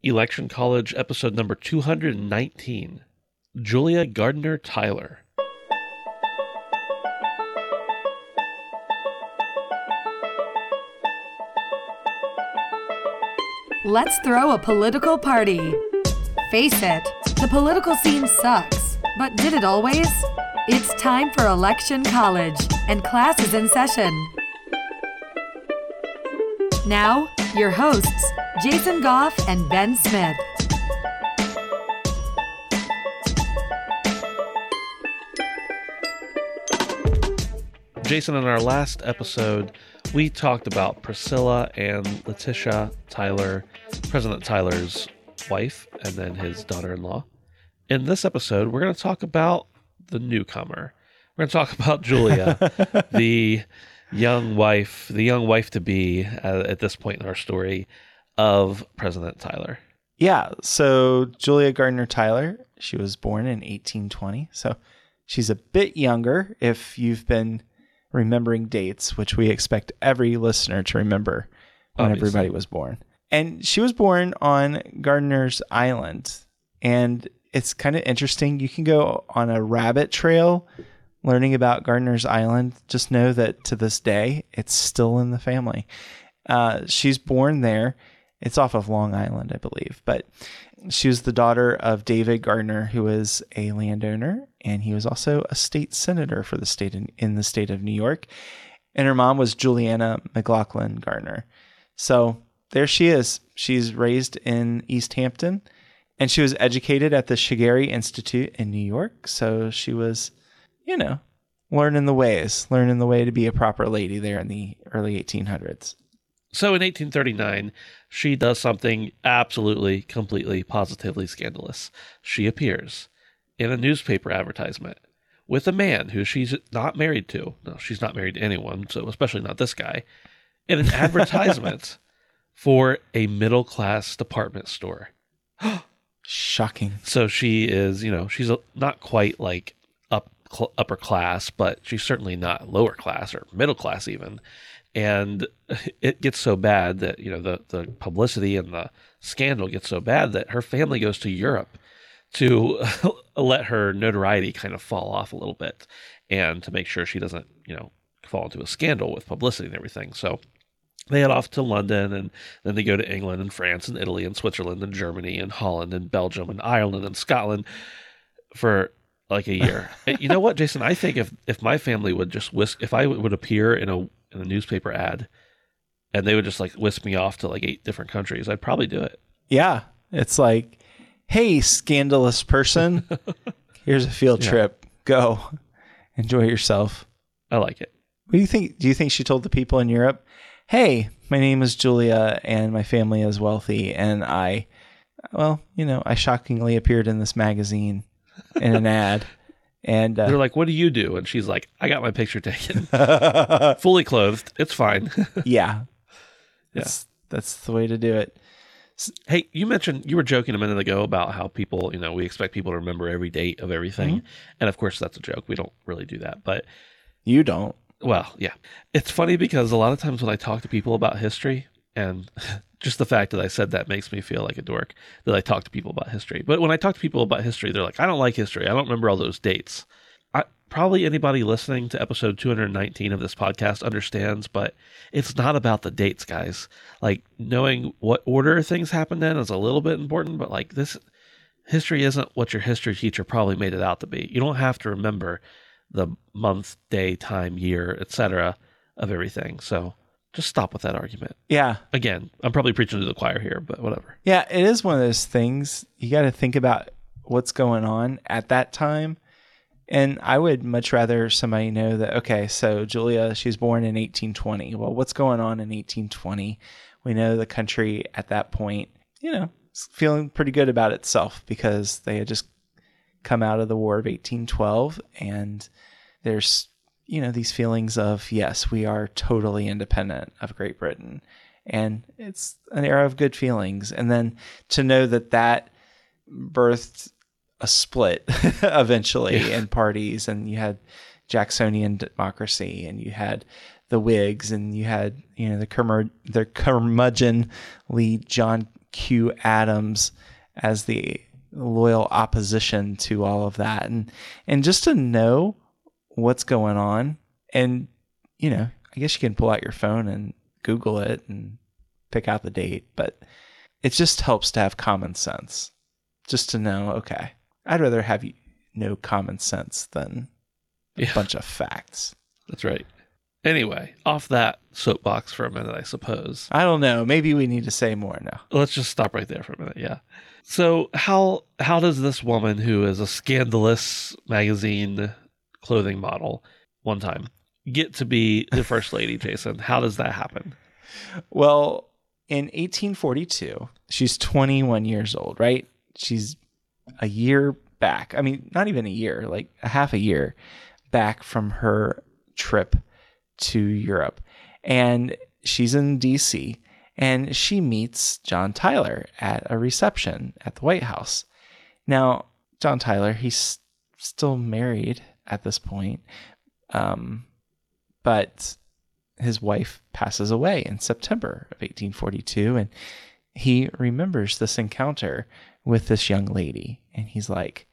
Election College, episode number 219, Julia Gardiner Tyler. Let's throw a political party. Face it, the political scene sucks, but did it always? It's time for Election College, and class is in session. Now, your hosts, Jason Goff and Ben Smith. Jason, in our last episode, we talked about Priscilla and Letitia Tyler, President Tyler's wife, and then his daughter-in-law. In this episode, we're going to talk about the newcomer. We're going to talk about Julia, the young wife-to-be at this point in our story, of President Tyler. Yeah, so Julia Gardiner Tyler, she was born in 1820, so she's a bit younger if you've been remembering dates, which we expect every listener to remember when everybody was born. And she was born on Gardiners Island, and it's kind of interesting. You can go on a rabbit trail learning about Gardiners Island. Just know that to this day, it's still in the family. She's born there. It's off of Long Island, I believe. But she was the daughter of David Gardiner, who was a landowner, and he was also a state senator for the state in the state of New York. And her mom was Juliana McLachlan Gardiner. So there she is. She's raised in East Hampton, and she was educated at the Shigari Institute in New York. So she was, learning the way to be a proper lady there in the early 1800s. So in 1839, she does something absolutely, completely, positively scandalous. She appears in a newspaper advertisement with a man who she's not married to. No, she's not married to anyone, so especially not this guy. In an advertisement for a middle-class department store. Shocking. So she is, she's not quite like upper class, but she's certainly not lower class or middle class even. And it gets so bad that, the publicity and the scandal gets so bad that her family goes to Europe to let her notoriety kind of fall off a little bit and to make sure she doesn't, fall into a scandal with publicity and everything. So they head off to London, and then they go to England and France and Italy and Switzerland and Germany and Holland and Belgium and Ireland and Scotland for like a year. You know what, Jason? I think if my family would just if I would appear in a newspaper ad, and they would just like whisk me off to like 8 different countries, I'd probably do it. Yeah. It's like, hey, scandalous person, here's a field trip. Go enjoy yourself. I like it. What do you think? Do you think she told the people in Europe, hey, my name is Julia and my family is wealthy, and I shockingly appeared in this magazine in an ad? And they're like, what do you do? And she's like, I got my picture taken. Fully clothed. It's fine. Yeah. That's the way to do it. Hey, you were joking a minute ago about how people, we expect people to remember every date of everything. Mm-hmm. And of course, that's a joke. We don't really do that. But you don't. Well, yeah. It's funny because a lot of times when I talk to people about history, and just the fact that I said that makes me feel like a dork, that I talk to people about history. But when I talk to people about history, they're like, I don't like history. I don't remember all those dates. Probably anybody listening to episode 219 of this podcast understands, but it's not about the dates, guys. Like, knowing what order things happened in is a little bit important, but like, this history isn't what your history teacher probably made it out to be. You don't have to remember the month, day, time, year, etc. of everything. So just stop with that argument. Yeah. Again, I'm probably preaching to the choir here, but whatever. Yeah, it is one of those things. You got to think about what's going on at that time. And I would much rather somebody know that, okay, so Julia, she's born in 1820. Well, what's going on in 1820? We know the country at that point, feeling pretty good about itself because they had just come out of the War of 1812, and there's, you know, these feelings of, yes, we are totally independent of Great Britain. And it's an era of good feelings. And then to know that that birthed a split eventually in parties, and you had Jacksonian democracy, and you had the Whigs, and you had, you know, the curmudgeonly John Q. Adams as the loyal opposition to all of that. And just to know what's going on, and, you know, I guess you can pull out your phone and Google it and pick out the date, but it just helps to have common sense, just to know, okay, I'd rather have no common sense than a bunch of facts. That's right. Anyway, off that soapbox for a minute, I suppose. I don't know. Maybe we need to say more now. Let's just stop right there for a minute, yeah. So how does this woman, who is a scandalous magazine clothing model one time, get to be the first lady, Jason? How does that happen? Well, in 1842, she's 21 years old, right? She's a year back. I mean, not even a year, like a half a year back from her trip to Europe. And she's in DC, and she meets John Tyler at a reception at the White House. Now, John Tyler, he's still married at this point, but his wife passes away in September of 1842, and he remembers this encounter with this young lady, and he's like,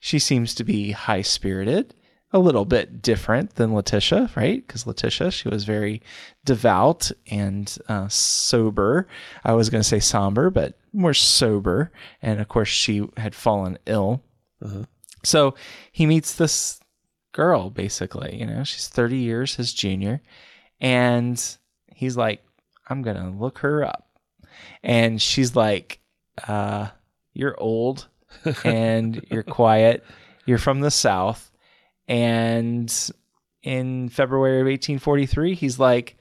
she seems to be high-spirited, a little bit different than Letitia, right? Because Letitia, she was very devout and sober. I was going to say somber, but more sober, and of course, she had fallen ill. Uh-huh. So he meets this girl, basically, you know, she's 30 years his junior, and he's like, I'm gonna look her up. And she's like, you're old and you're quiet, you're from the South. And in February of 1843, he's like,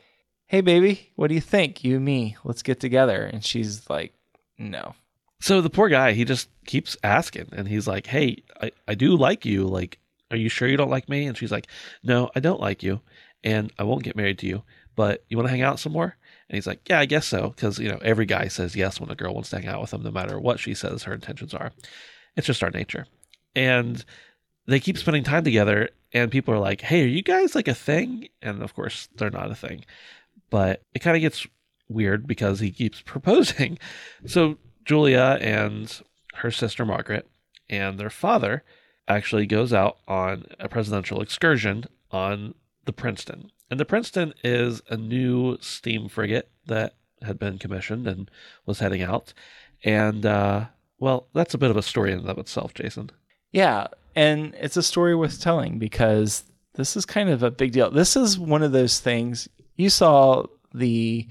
hey baby, what do you think, you and me, let's get together? And she's like, no. So the poor guy, he just keeps asking, and he's like, hey, I do like you, like, are you sure you don't like me? And she's like, no, I don't like you, and I won't get married to you, but you want to hang out some more? And he's like, yeah, I guess so. Because, you know, every guy says yes when a girl wants to hang out with him, no matter what she says her intentions are. It's just our nature. And they keep spending time together, and people are like, hey, are you guys like a thing? And of course, they're not a thing. But it kind of gets weird because he keeps proposing. So Julia and her sister Margaret and their father actually goes out on a presidential excursion on the Princeton. And the Princeton is a new steam frigate that had been commissioned and was heading out. And, well, that's a bit of a story in and of itself, Jason. Yeah, and it's a story worth telling because this is kind of a big deal. This is one of those things. You saw the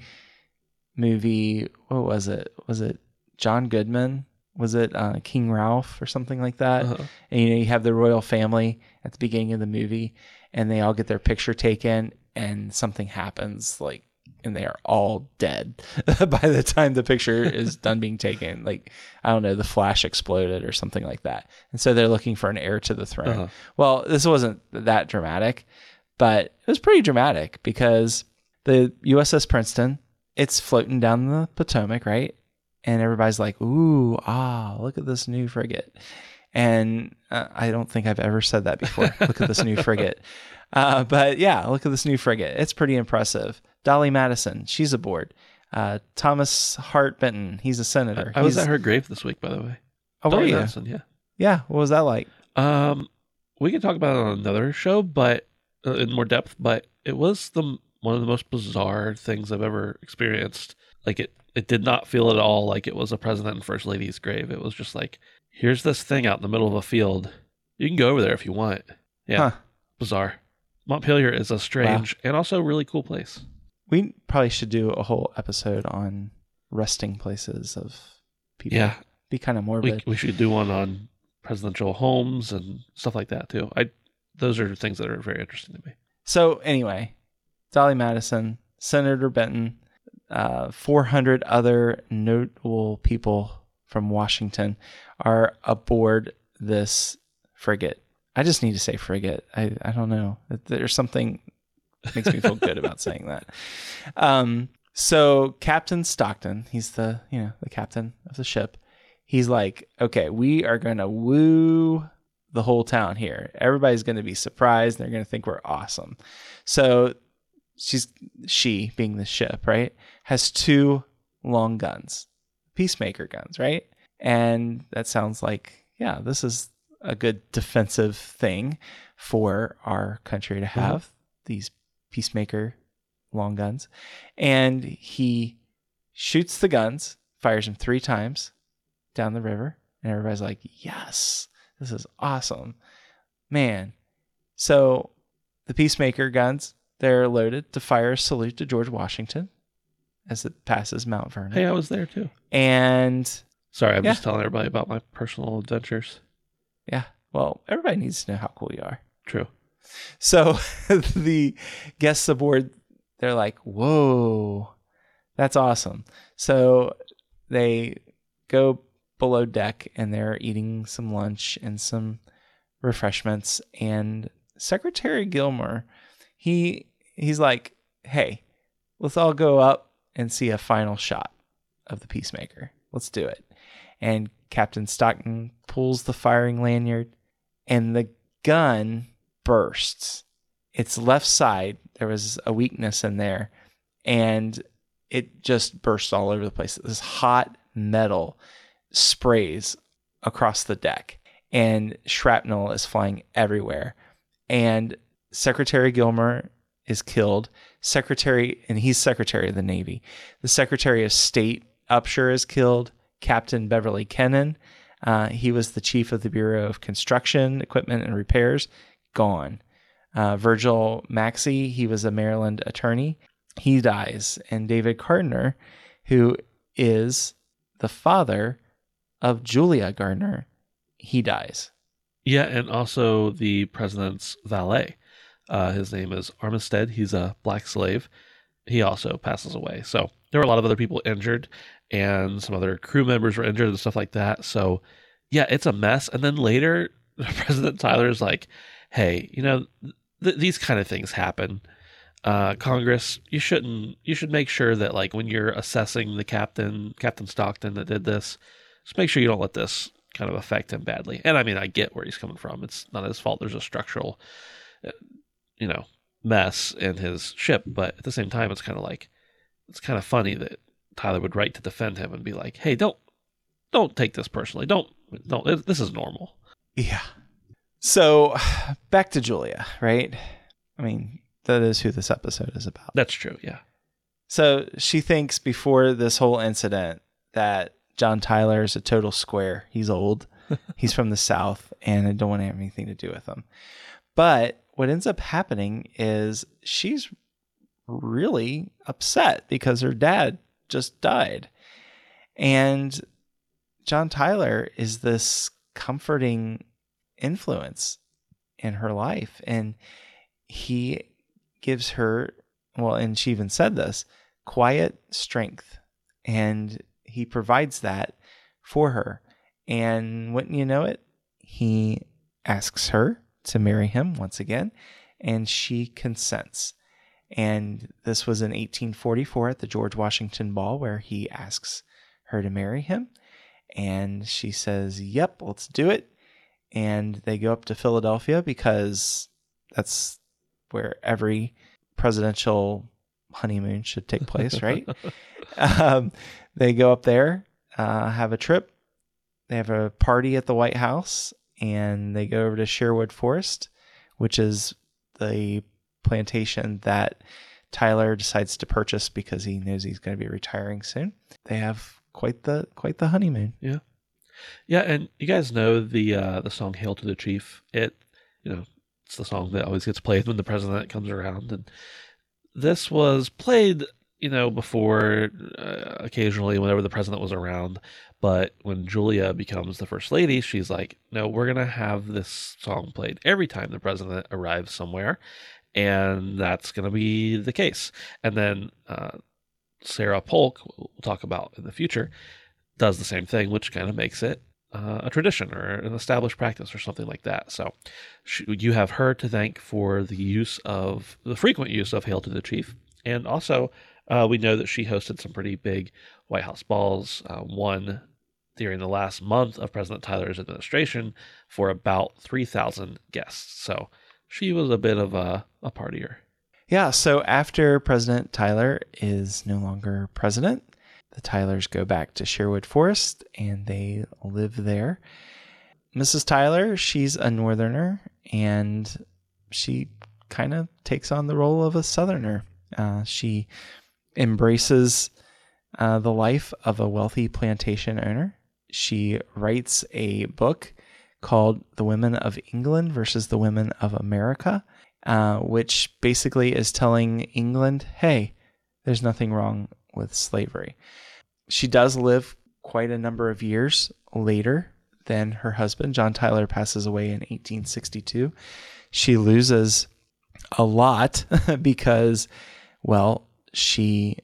movie, what was it? Was it John Goodman? Was it King Ralph or something like that? Uh-huh. And, you know, you have the royal family at the beginning of the movie, and they all get their picture taken, and something happens, like, and they are all dead by the time the picture is done being taken. Like, I don't know, the flash exploded or something like that. And so they're looking for an heir to the throne. Uh-huh. Well, this wasn't that dramatic, but it was pretty dramatic because the USS Princeton, it's floating down the Potomac, right? And everybody's like, ooh, look at this new frigate. And I don't think I've ever said that before. Look at this new frigate. But yeah, look at this new frigate. It's pretty impressive. Dolly Madison, she's aboard. Thomas Hart Benton, he's a senator. I was at her grave this week, by the way. Oh, Dolly Madison, yeah. Yeah, what was that like? We can talk about it on another show, but in more depth, but it was one of the most bizarre things I've ever experienced. Like, it did not feel at all like it was a president and first lady's grave. It was just like, here's this thing out in the middle of a field. You can go over there if you want. Yeah. Huh. Bizarre. Montpelier is a strange and also really cool place. We probably should do a whole episode on resting places of people. Yeah. Be kind of morbid. We should do one on presidential homes and stuff like that too. Those are things that are very interesting to me. So anyway, Dolly Madison, Senator Benton, 400 other notable people from Washington are aboard this frigate. I just need to say frigate. I don't know. There's something that makes me feel good about saying that. So Captain Stockton, he's the captain of the ship. He's like, okay, we are going to woo the whole town here. Everybody's going to be surprised. They're going to think we're awesome. So she being the ship, right, has two long guns, Peacemaker guns, right? And that sounds like, yeah, this is a good defensive thing for our country to have, mm-hmm. these Peacemaker long guns. And he shoots the guns, fires them 3 times down the river, and everybody's like, yes, this is awesome, man. So the Peacemaker guns, they're loaded to fire a salute to George Washington as it passes Mount Vernon. Hey, I was there too. And sorry, I'm just telling everybody about my personal adventures. Yeah. Well, everybody needs to know how cool you are. True. So the guests aboard, they're like, whoa, that's awesome. So they go below deck and they're eating some lunch and some refreshments. And Secretary Gilmer, he's like, hey, let's all go up and see a final shot of the Peacemaker. Let's do it. And Captain Stockton pulls the firing lanyard and the gun bursts. Its left side, there was a weakness in there, and it just bursts all over the place. This hot metal sprays across the deck, and shrapnel is flying everywhere. And Secretary Gilmer is killed. He's Secretary of the Navy. The Secretary of State, Upshur, is killed. Captain Beverly Kennan, he was the chief of the Bureau of Construction, Equipment, and Repairs, gone. Virgil Maxey, he was a Maryland attorney. He dies. And David Gardiner, who is the father of Julia Gardiner, he dies. Yeah, and also the president's valet. His name is Armistead. He's a black slave. He also passes away. So there were a lot of other people injured, and some other crew members were injured and stuff like that. So yeah, it's a mess. And then later, President Tyler is like, hey, these kind of things happen. Congress, you should make sure that, like, when you're assessing the Captain Stockton that did this, just make sure you don't let this kind of affect him badly. And I mean, I get where he's coming from. It's not his fault. There's a structural, mess in his ship. But at the same time, it's kind of funny that Tyler would write to defend him and be like, hey, don't take this personally. Don't, this is normal. Yeah. So back to Julia, right? I mean, that is who this episode is about. That's true. Yeah. So she thinks before this whole incident that John Tyler is a total square. He's old. He's from the South, and I don't want to have anything to do with him. But what ends up happening is she's really upset because her dad just died. And John Tyler is this comforting influence in her life. And he gives her, well, and she even said this, quiet strength. And he provides that for her. And wouldn't you know it, he asks her to marry him once again, and she consents. And this was in 1844 at the George Washington Ball, where he asks her to marry him. And she says, yep, let's do it. And they go up to Philadelphia because that's where every presidential honeymoon should take place, right? They go up there, have a trip. They have a party at the White House, and they go over to Sherwood Forest, which is the plantation that Tyler decides to purchase because he knows he's going to be retiring soon. They have quite the honeymoon. Yeah. Yeah, and you guys know the song Hail to the Chief. It's the song that always gets played when the president comes around, and this was played before occasionally whenever the president was around. But when Julia becomes the first lady, she's like, no, we're going to have this song played every time the president arrives somewhere, and that's going to be the case. And then Sarah Polk, we'll talk about in the future, does the same thing, which kind of makes it a tradition or an established practice or something like that. So you have her to thank for the use of the frequent use of Hail to the Chief. And also, we know that she hosted some pretty big White House balls, one during the last month of President Tyler's administration for about 3,000 guests. So she was a bit of a partier. Yeah, so after President Tyler is no longer president, the Tylers go back to Sherwood Forest and they live there. Mrs. Tyler, she's a northerner, and she kind of takes on the role of a southerner. She embraces the life of a wealthy plantation owner. She writes a book called The Women of England Versus the Women of America, which basically is telling England, hey, there's nothing wrong with slavery. She does live quite a number of years later than her husband. John Tyler passes away in 1862. She loses a lot because, well, she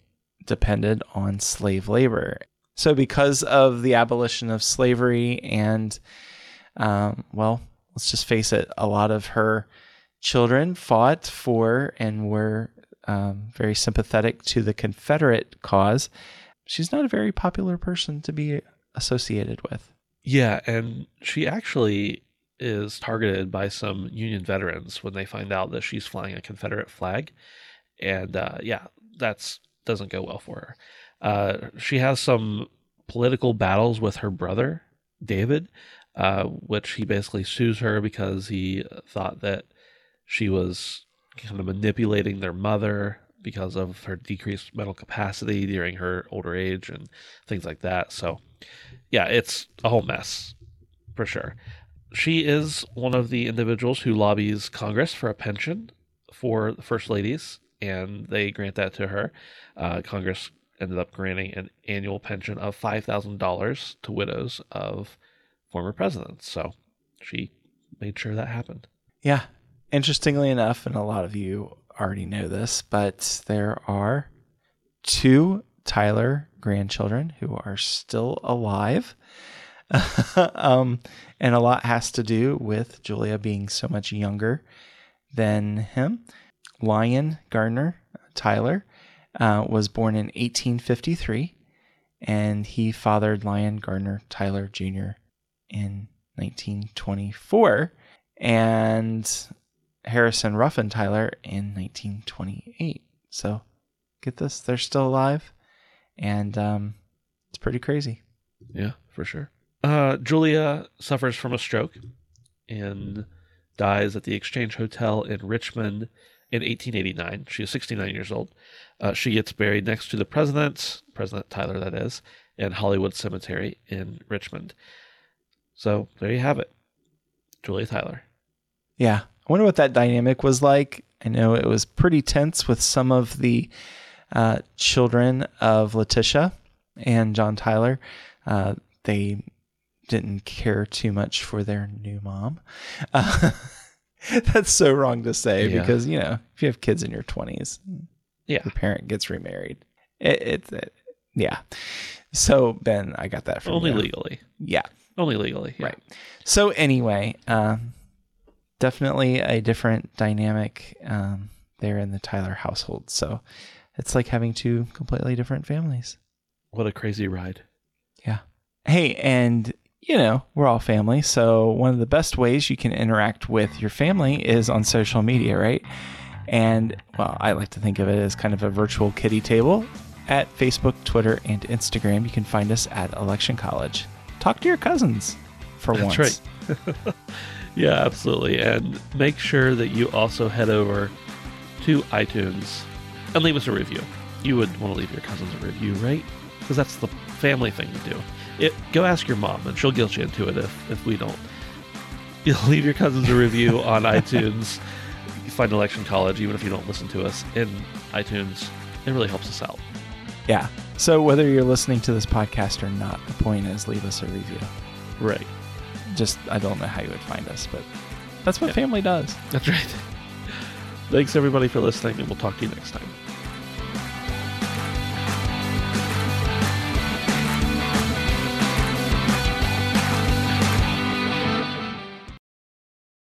depended on slave labor. So because of the abolition of slavery and, well, let's just face it, a lot of her children fought for and were very sympathetic to the Confederate cause, she's not a very popular person to be associated with. Yeah, and she actually is targeted by some Union veterans when they find out that she's flying a Confederate flag. And yeah, that doesn't go well for her. She has some political battles with her brother, David, which he basically sues her because he thought that she was kind of manipulating their mother because of her decreased mental capacity during her older age and things like that. So yeah, it's a whole mess for sure. She is one of the individuals who lobbies Congress for a pension for the first ladies, and they grant that to her. Congress ended up granting an annual pension of $5,000 to widows of former presidents. So she made sure that happened. Yeah. Interestingly enough, and a lot of you already know this, but there are two Tyler grandchildren who are still alive. And a lot has to do with Julia being so much younger than him. Lyon Gardner Tyler was born in 1853, and he fathered Lyon Gardner Tyler Jr. in 1924. And Harrison Ruffin Tyler in 1928. So get this, they're still alive, and it's pretty crazy. Yeah, for sure. Julia suffers from a stroke and dies at the Exchange Hotel in Richmond in 1889. She is 69 years old. She gets buried next to the president, President Tyler that is, in Hollywood Cemetery in Richmond. So there you have it, Julia Tyler. Yeah. I wonder what that dynamic was like. I know it was pretty tense with some of the children of Letitia and John Tyler. They didn't care too much for their new mom. That's so wrong to say, yeah, because, you know, if you have kids in your 20s, yeah, your parent gets remarried. It yeah. So, Ben, I got that from only you. Legally. Yeah. Only legally. Yeah. Right. So anyway, definitely a different dynamic there in the Tyler household. So it's like having two completely different families. What a crazy ride. Yeah. Hey, and you know, we're all family. So one of the best ways you can interact with your family is on social media, right? And well, I like to think of it as kind of a virtual kiddie table at Facebook, Twitter, and Instagram. You can find us at Election College. Talk to your cousins for once. That's right. Yeah, absolutely. And make sure that you also head over to iTunes and leave us a review. You would want to leave your cousins a review, right? Because that's the family thing to do. Go ask your mom, and she'll guilt you into it if we don't. You'll leave your cousins a review on iTunes. You find Election College, even if you don't listen to us, in iTunes. It really helps us out. Yeah. So whether you're listening to this podcast or not, the point is leave us a review. Right. Just, I don't know how you would find us, but that's what family does. That's right. Thanks, everybody, for listening, and we'll talk to you next time.